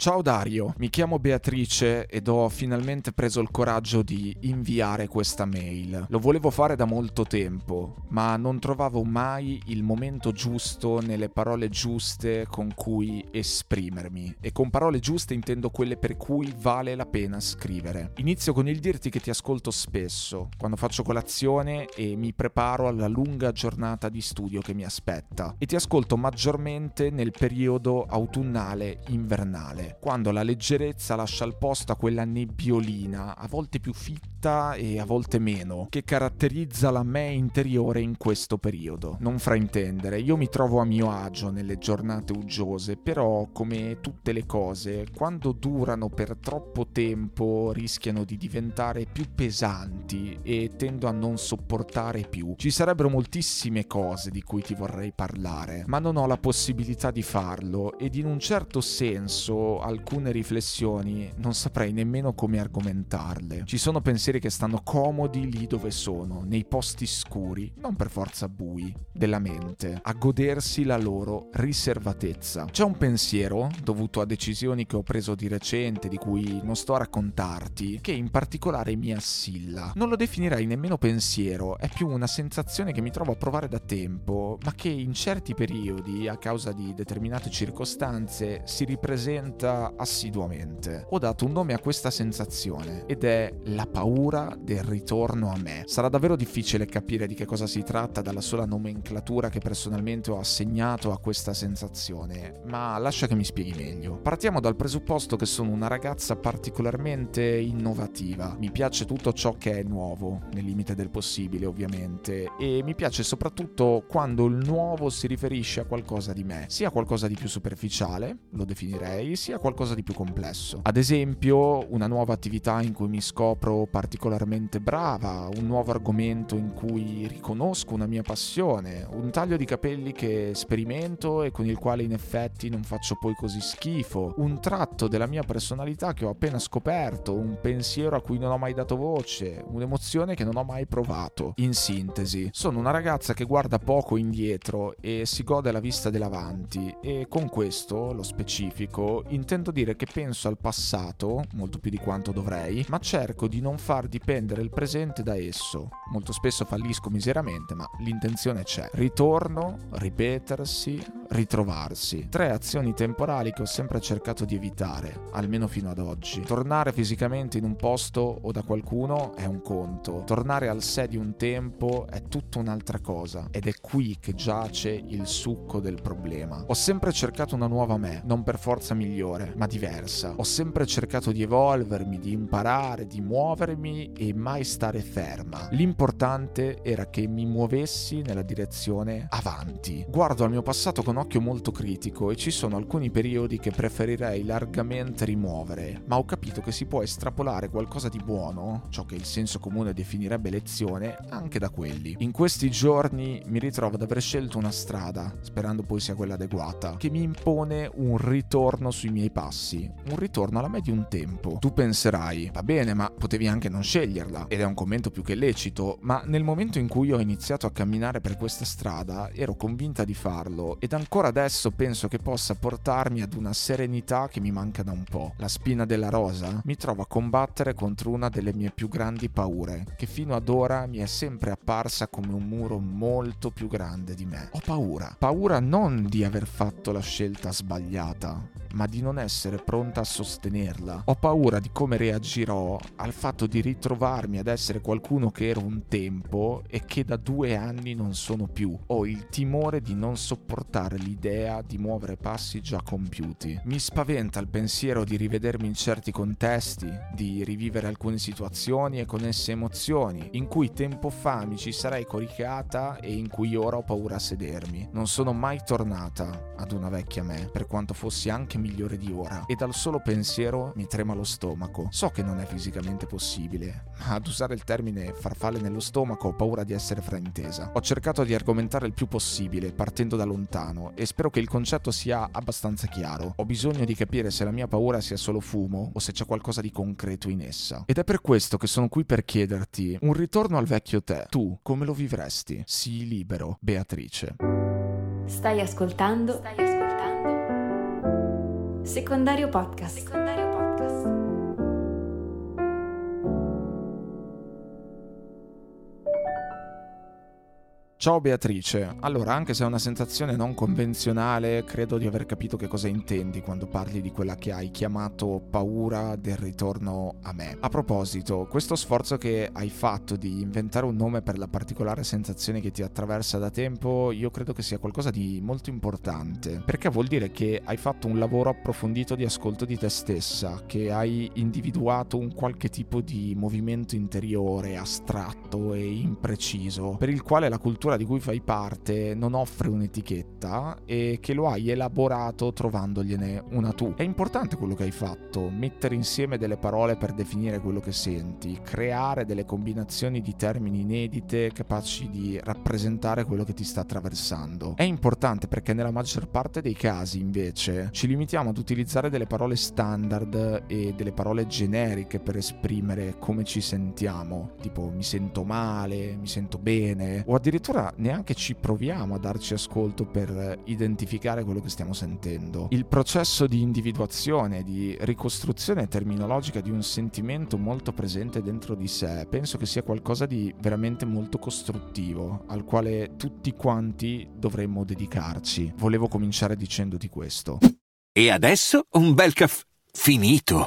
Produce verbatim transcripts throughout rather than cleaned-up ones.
Ciao Dario, mi chiamo Beatrice ed ho finalmente preso il coraggio di inviare questa mail. Lo volevo fare da molto tempo, ma non trovavo mai il momento giusto nelle parole giuste con cui esprimermi. E con parole giuste intendo quelle per cui vale la pena scrivere. Inizio con il dirti che ti ascolto spesso, quando faccio colazione e mi preparo alla lunga giornata di studio che mi aspetta. E ti ascolto maggiormente nel periodo autunnale-invernale, quando la leggerezza lascia il posto a quella nebbiolina, a volte più fitta e a volte meno, che caratterizza la me interiore in questo periodo. Non fraintendere, io mi trovo a mio agio nelle giornate uggiose, però, come tutte le cose, quando durano per troppo tempo rischiano di diventare più pesanti e tendo a non sopportare più. Ci sarebbero moltissime cose di cui ti vorrei parlare, ma non ho la possibilità di farlo ed in un certo senso alcune riflessioni non saprei nemmeno come argomentarle. Ci sono pensieri che stanno comodi lì dove sono, nei posti scuri, non per forza bui, della mente, a godersi la loro riservatezza. C'è un pensiero, dovuto a decisioni che ho preso di recente, di cui non sto a raccontarti, che in particolare mi assilla. Non lo definirei nemmeno pensiero, è più una sensazione che mi trovo a provare da tempo, ma che in certi periodi, a causa di determinate circostanze, si ripresenta assiduamente. Ho dato un nome a questa sensazione ed è la paura del ritorno a me. Sarà davvero difficile capire di che cosa si tratta dalla sola nomenclatura che personalmente ho assegnato a questa sensazione, ma lascia che mi spieghi meglio. Partiamo dal presupposto che sono una ragazza particolarmente innovativa. Mi piace tutto ciò che è nuovo, nel limite del possibile ovviamente, e mi piace soprattutto quando il nuovo si riferisce a qualcosa di me, sia qualcosa di più superficiale, lo definirei, sia qualcosa di più complesso. Ad esempio, una nuova attività in cui mi scopro particolarmente brava, un nuovo argomento in cui riconosco una mia passione, un taglio di capelli che sperimento e con il quale in effetti non faccio poi così schifo, un tratto della mia personalità che ho appena scoperto, un pensiero a cui non ho mai dato voce, un'emozione che non ho mai provato. In sintesi, sono una ragazza che guarda poco indietro e si gode la vista dell'avanti, e con questo, lo specifico, in intendo dire che penso al passato, molto più di quanto dovrei, ma cerco di non far dipendere il presente da esso. Molto spesso fallisco miseramente, ma l'intenzione c'è. Ritorno, ripetersi, ritrovarsi. Tre azioni temporali che ho sempre cercato di evitare, almeno fino ad oggi. Tornare fisicamente in un posto o da qualcuno è un conto. Tornare al sé di un tempo è tutta un'altra cosa, ed è qui che giace il succo del problema. Ho sempre cercato una nuova me, non per forza migliore, ma diversa. Ho sempre cercato di evolvermi, di imparare, di muovermi e mai stare ferma. L'importante era che mi muovessi nella direzione avanti. Guardo al mio passato con occhio molto critico e ci sono alcuni periodi che preferirei largamente rimuovere, ma ho capito che si può estrapolare qualcosa di buono, ciò che il senso comune definirebbe lezione, anche da quelli. In questi giorni mi ritrovo ad aver scelto una strada, sperando poi sia quella adeguata, che mi impone un ritorno sui miei passi, un ritorno alla me di un tempo. Tu penserai, va bene, ma potevi anche non sceglierla, ed è un commento più che lecito, ma nel momento in cui ho iniziato a camminare per questa strada ero convinta di farlo, ed ancora adesso penso che possa portarmi ad una serenità che mi manca da un po'. La spina della rosa mi trovo a combattere contro una delle mie più grandi paure, che fino ad ora mi è sempre apparsa come un muro molto più grande di me. Ho paura, paura non di aver fatto la scelta sbagliata, ma di non essere pronta a sostenerla. Ho paura di come reagirò al fatto di ritrovarmi ad essere qualcuno che ero un tempo e che da due anni non sono più. Ho il timore di non sopportare l'idea di muovere passi già compiuti. Mi spaventa il pensiero di rivedermi in certi contesti, di rivivere alcune situazioni e con esse emozioni, in cui tempo fa mi ci sarei coricata e in cui ora ho paura a sedermi. Non sono mai tornata ad una vecchia me, per quanto fossi anche miliore di ora, e dal solo pensiero mi trema lo stomaco. So che non è fisicamente possibile, ma ad usare il termine farfalle nello stomaco ho paura di essere fraintesa. Ho cercato di argomentare il più possibile, partendo da lontano, e spero che il concetto sia abbastanza chiaro. Ho bisogno di capire se la mia paura sia solo fumo o se c'è qualcosa di concreto in essa. Ed è per questo che sono qui per chiederti un ritorno al vecchio te. Tu come lo vivresti? Sii libero, Beatrice. Stai ascoltando? Stai ascoltando? Secondario Podcast. Secondario Podcast. Ciao Beatrice, allora anche se è una sensazione non convenzionale, credo di aver capito che cosa intendi quando parli di quella che hai chiamato paura del ritorno a me. A proposito, questo sforzo che hai fatto di inventare un nome per la particolare sensazione che ti attraversa da tempo, io credo che sia qualcosa di molto importante, perché vuol dire che hai fatto un lavoro approfondito di ascolto di te stessa, che hai individuato un qualche tipo di movimento interiore, astratto e impreciso, per il quale la cultura di cui fai parte non offre un'etichetta e che lo hai elaborato trovandogliene una tu. È importante quello che hai fatto, mettere insieme delle parole per definire quello che senti, creare delle combinazioni di termini inedite capaci di rappresentare quello che ti sta attraversando. È importante perché nella maggior parte dei casi invece ci limitiamo ad utilizzare delle parole standard e delle parole generiche per esprimere come ci sentiamo, tipo mi sento male, mi sento bene, o addirittura neanche ci proviamo a darci ascolto per identificare quello che stiamo sentendo. Il processo di individuazione, di ricostruzione terminologica di un sentimento molto presente dentro di sé, penso che sia qualcosa di veramente molto costruttivo, al quale tutti quanti dovremmo dedicarci. Volevo cominciare dicendoti questo. E adesso un bel caffè finito.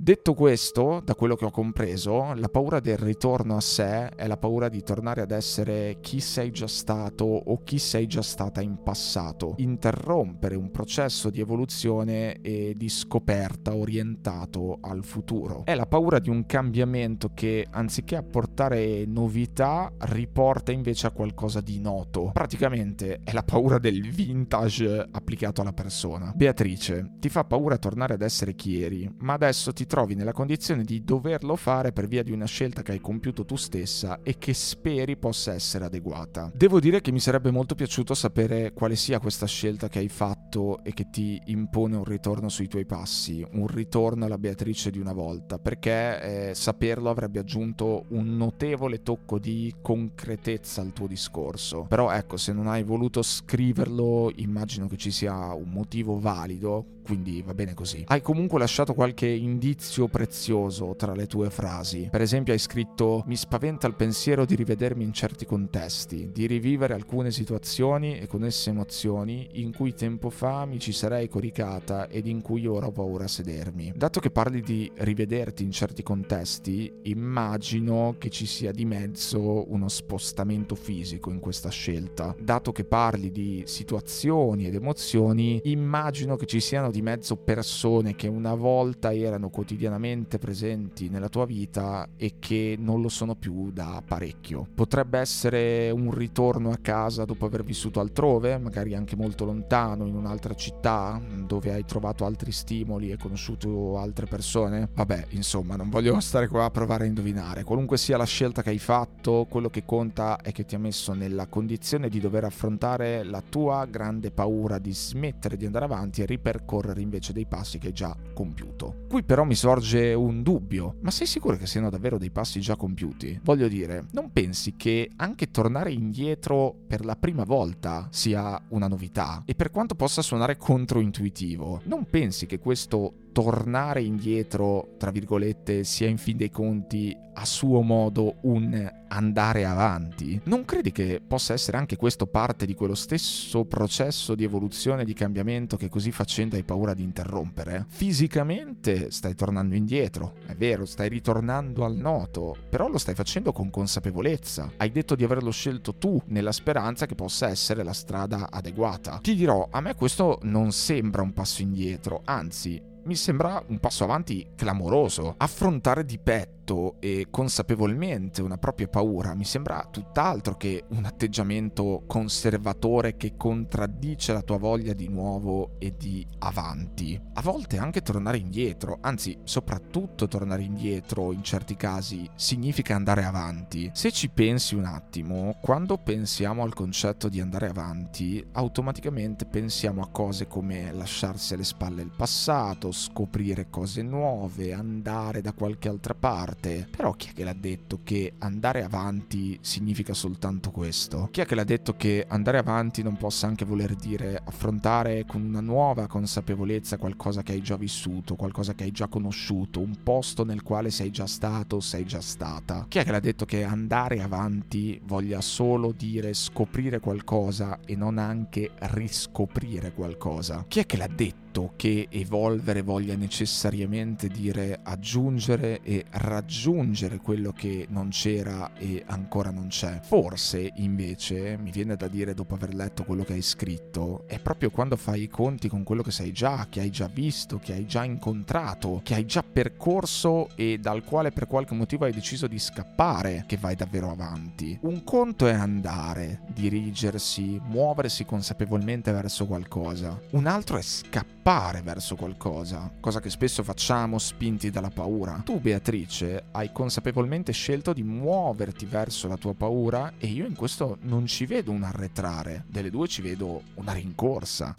Detto questo, da quello che ho compreso, la paura del ritorno a sé è la paura di tornare ad essere chi sei già stato o chi sei già stata in passato, interrompere un processo di evoluzione e di scoperta orientato al futuro. È la paura di un cambiamento che, anziché apportare novità, riporta invece a qualcosa di noto. Praticamente è la paura del vintage applicato alla persona. Beatrice, ti fa paura tornare ad essere chi eri, ma adesso ti trovi trovi nella condizione di doverlo fare per via di una scelta che hai compiuto tu stessa e che speri possa essere adeguata. Devo dire che mi sarebbe molto piaciuto sapere quale sia questa scelta che hai fatto e che ti impone un ritorno sui tuoi passi, un ritorno alla Beatrice di una volta, perché eh, saperlo avrebbe aggiunto un notevole tocco di concretezza al tuo discorso. Però ecco, se non hai voluto scriverlo, immagino che ci sia un motivo valido, quindi va bene così. Hai comunque lasciato qualche indizio prezioso tra le tue frasi. Per esempio hai scritto: mi spaventa il pensiero di rivedermi in certi contesti, di rivivere alcune situazioni e con esse emozioni in cui tempo fa mi ci sarei coricata ed in cui ora ho paura a sedermi. Dato che parli di rivederti in certi contesti, immagino che ci sia di mezzo uno spostamento fisico in questa scelta. Dato che parli di situazioni ed emozioni, immagino che ci siano di mezzo persone che una volta erano quotidianamente quotidianamente presenti nella tua vita e che non lo sono più da parecchio. Potrebbe essere un ritorno a casa dopo aver vissuto altrove, magari anche molto lontano, in un'altra città dove hai trovato altri stimoli e conosciuto altre persone. Vabbè, insomma, non voglio stare qua a provare a indovinare. Qualunque sia la scelta che hai fatto, quello che conta è che ti ha messo nella condizione di dover affrontare la tua grande paura di smettere di andare avanti e ripercorrere invece dei passi che hai già compiuto. Qui però mi sorge un dubbio: ma sei sicuro che siano davvero dei passi già compiuti? Voglio dire, non pensi che anche tornare indietro per la prima volta sia una novità? E per quanto possa suonare controintuitivo, non pensi che questo tornare indietro, tra virgolette, sia in fin dei conti a suo modo un andare avanti? Non credi che possa essere anche questo parte di quello stesso processo di evoluzione, di cambiamento che così facendo hai paura di interrompere? Fisicamente stai tornando indietro, è vero, stai ritornando al noto, però lo stai facendo con consapevolezza. Hai detto di averlo scelto tu nella speranza che possa essere la strada adeguata. Ti dirò, a me questo non sembra un passo indietro, anzi, mi sembra un passo avanti clamoroso. Affrontare di petto e consapevolmente una propria paura mi sembra tutt'altro che un atteggiamento conservatore che contraddice la tua voglia di nuovo e di avanti. A volte anche tornare indietro, anzi soprattutto tornare indietro in certi casi, significa andare avanti. Se ci pensi un attimo, quando pensiamo al concetto di andare avanti, automaticamente pensiamo a cose come lasciarsi alle spalle il passato, scoprire cose nuove, andare da qualche altra parte. Però chi è che l'ha detto che andare avanti significa soltanto questo? Chi è che l'ha detto che andare avanti non possa anche voler dire affrontare con una nuova consapevolezza qualcosa che hai già vissuto, qualcosa che hai già conosciuto, un posto nel quale sei già stato, sei già stata? Chi è che l'ha detto che andare avanti voglia solo dire scoprire qualcosa e non anche riscoprire qualcosa? Chi è che l'ha detto che evolvere voglia necessariamente dire aggiungere e raggiungere quello che non c'era e ancora non c'è? Forse invece, mi viene da dire dopo aver letto quello che hai scritto, è proprio quando fai i conti con quello che sei già, che hai già visto, che hai già incontrato, che hai già percorso e dal quale per qualche motivo hai deciso di scappare, che vai davvero avanti. Un conto è andare, dirigersi, muoversi consapevolmente verso qualcosa, un altro è scappare verso qualcosa, cosa che spesso facciamo spinti dalla paura. Tu, Beatrice, hai consapevolmente scelto di muoverti verso la tua paura e io in questo non ci vedo un arretrare, delle due ci vedo una rincorsa.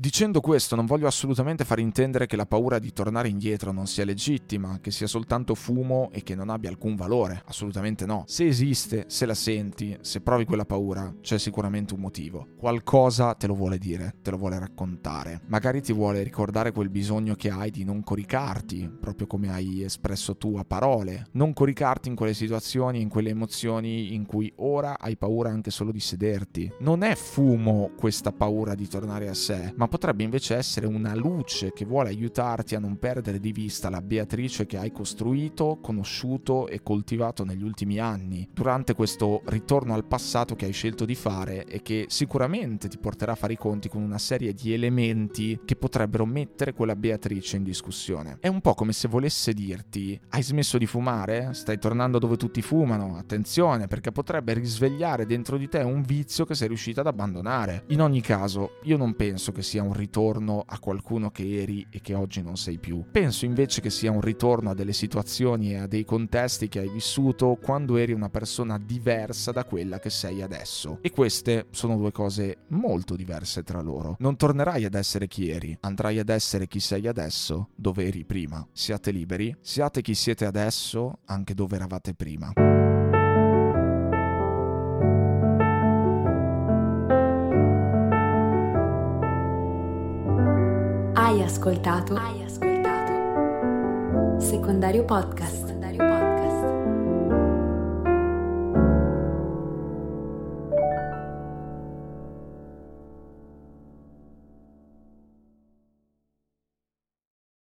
Dicendo questo non voglio assolutamente far intendere che la paura di tornare indietro non sia legittima, che sia soltanto fumo e che non abbia alcun valore, assolutamente no. Se esiste, se la senti, se provi quella paura, c'è sicuramente un motivo. Qualcosa te lo vuole dire, te lo vuole raccontare. Magari ti vuole ricordare quel bisogno che hai di non coricarti, proprio come hai espresso tu a parole. Non coricarti in quelle situazioni, in quelle emozioni in cui ora hai paura anche solo di sederti. Non è fumo questa paura di tornare a sé, ma potrebbe invece essere una luce che vuole aiutarti a non perdere di vista la Beatrice che hai costruito, conosciuto e coltivato negli ultimi anni, durante questo ritorno al passato che hai scelto di fare e che sicuramente ti porterà a fare i conti con una serie di elementi che potrebbero mettere quella Beatrice in discussione. È un po' come se volesse dirti: hai smesso di fumare? Stai tornando dove tutti fumano? Attenzione, perché potrebbe risvegliare dentro di te un vizio che sei riuscita ad abbandonare. In ogni caso, io non penso che sia un ritorno a qualcuno che eri e che oggi non sei più. Penso invece che sia un ritorno a delle situazioni e a dei contesti che hai vissuto quando eri una persona diversa da quella che sei adesso. E queste sono due cose molto diverse tra loro. Non tornerai ad essere chi eri, andrai ad essere chi sei adesso, dove eri prima. Siate liberi, siate chi siete adesso, anche dove eravate prima. Hai ascoltato? Hai ascoltato? Secondario Podcast.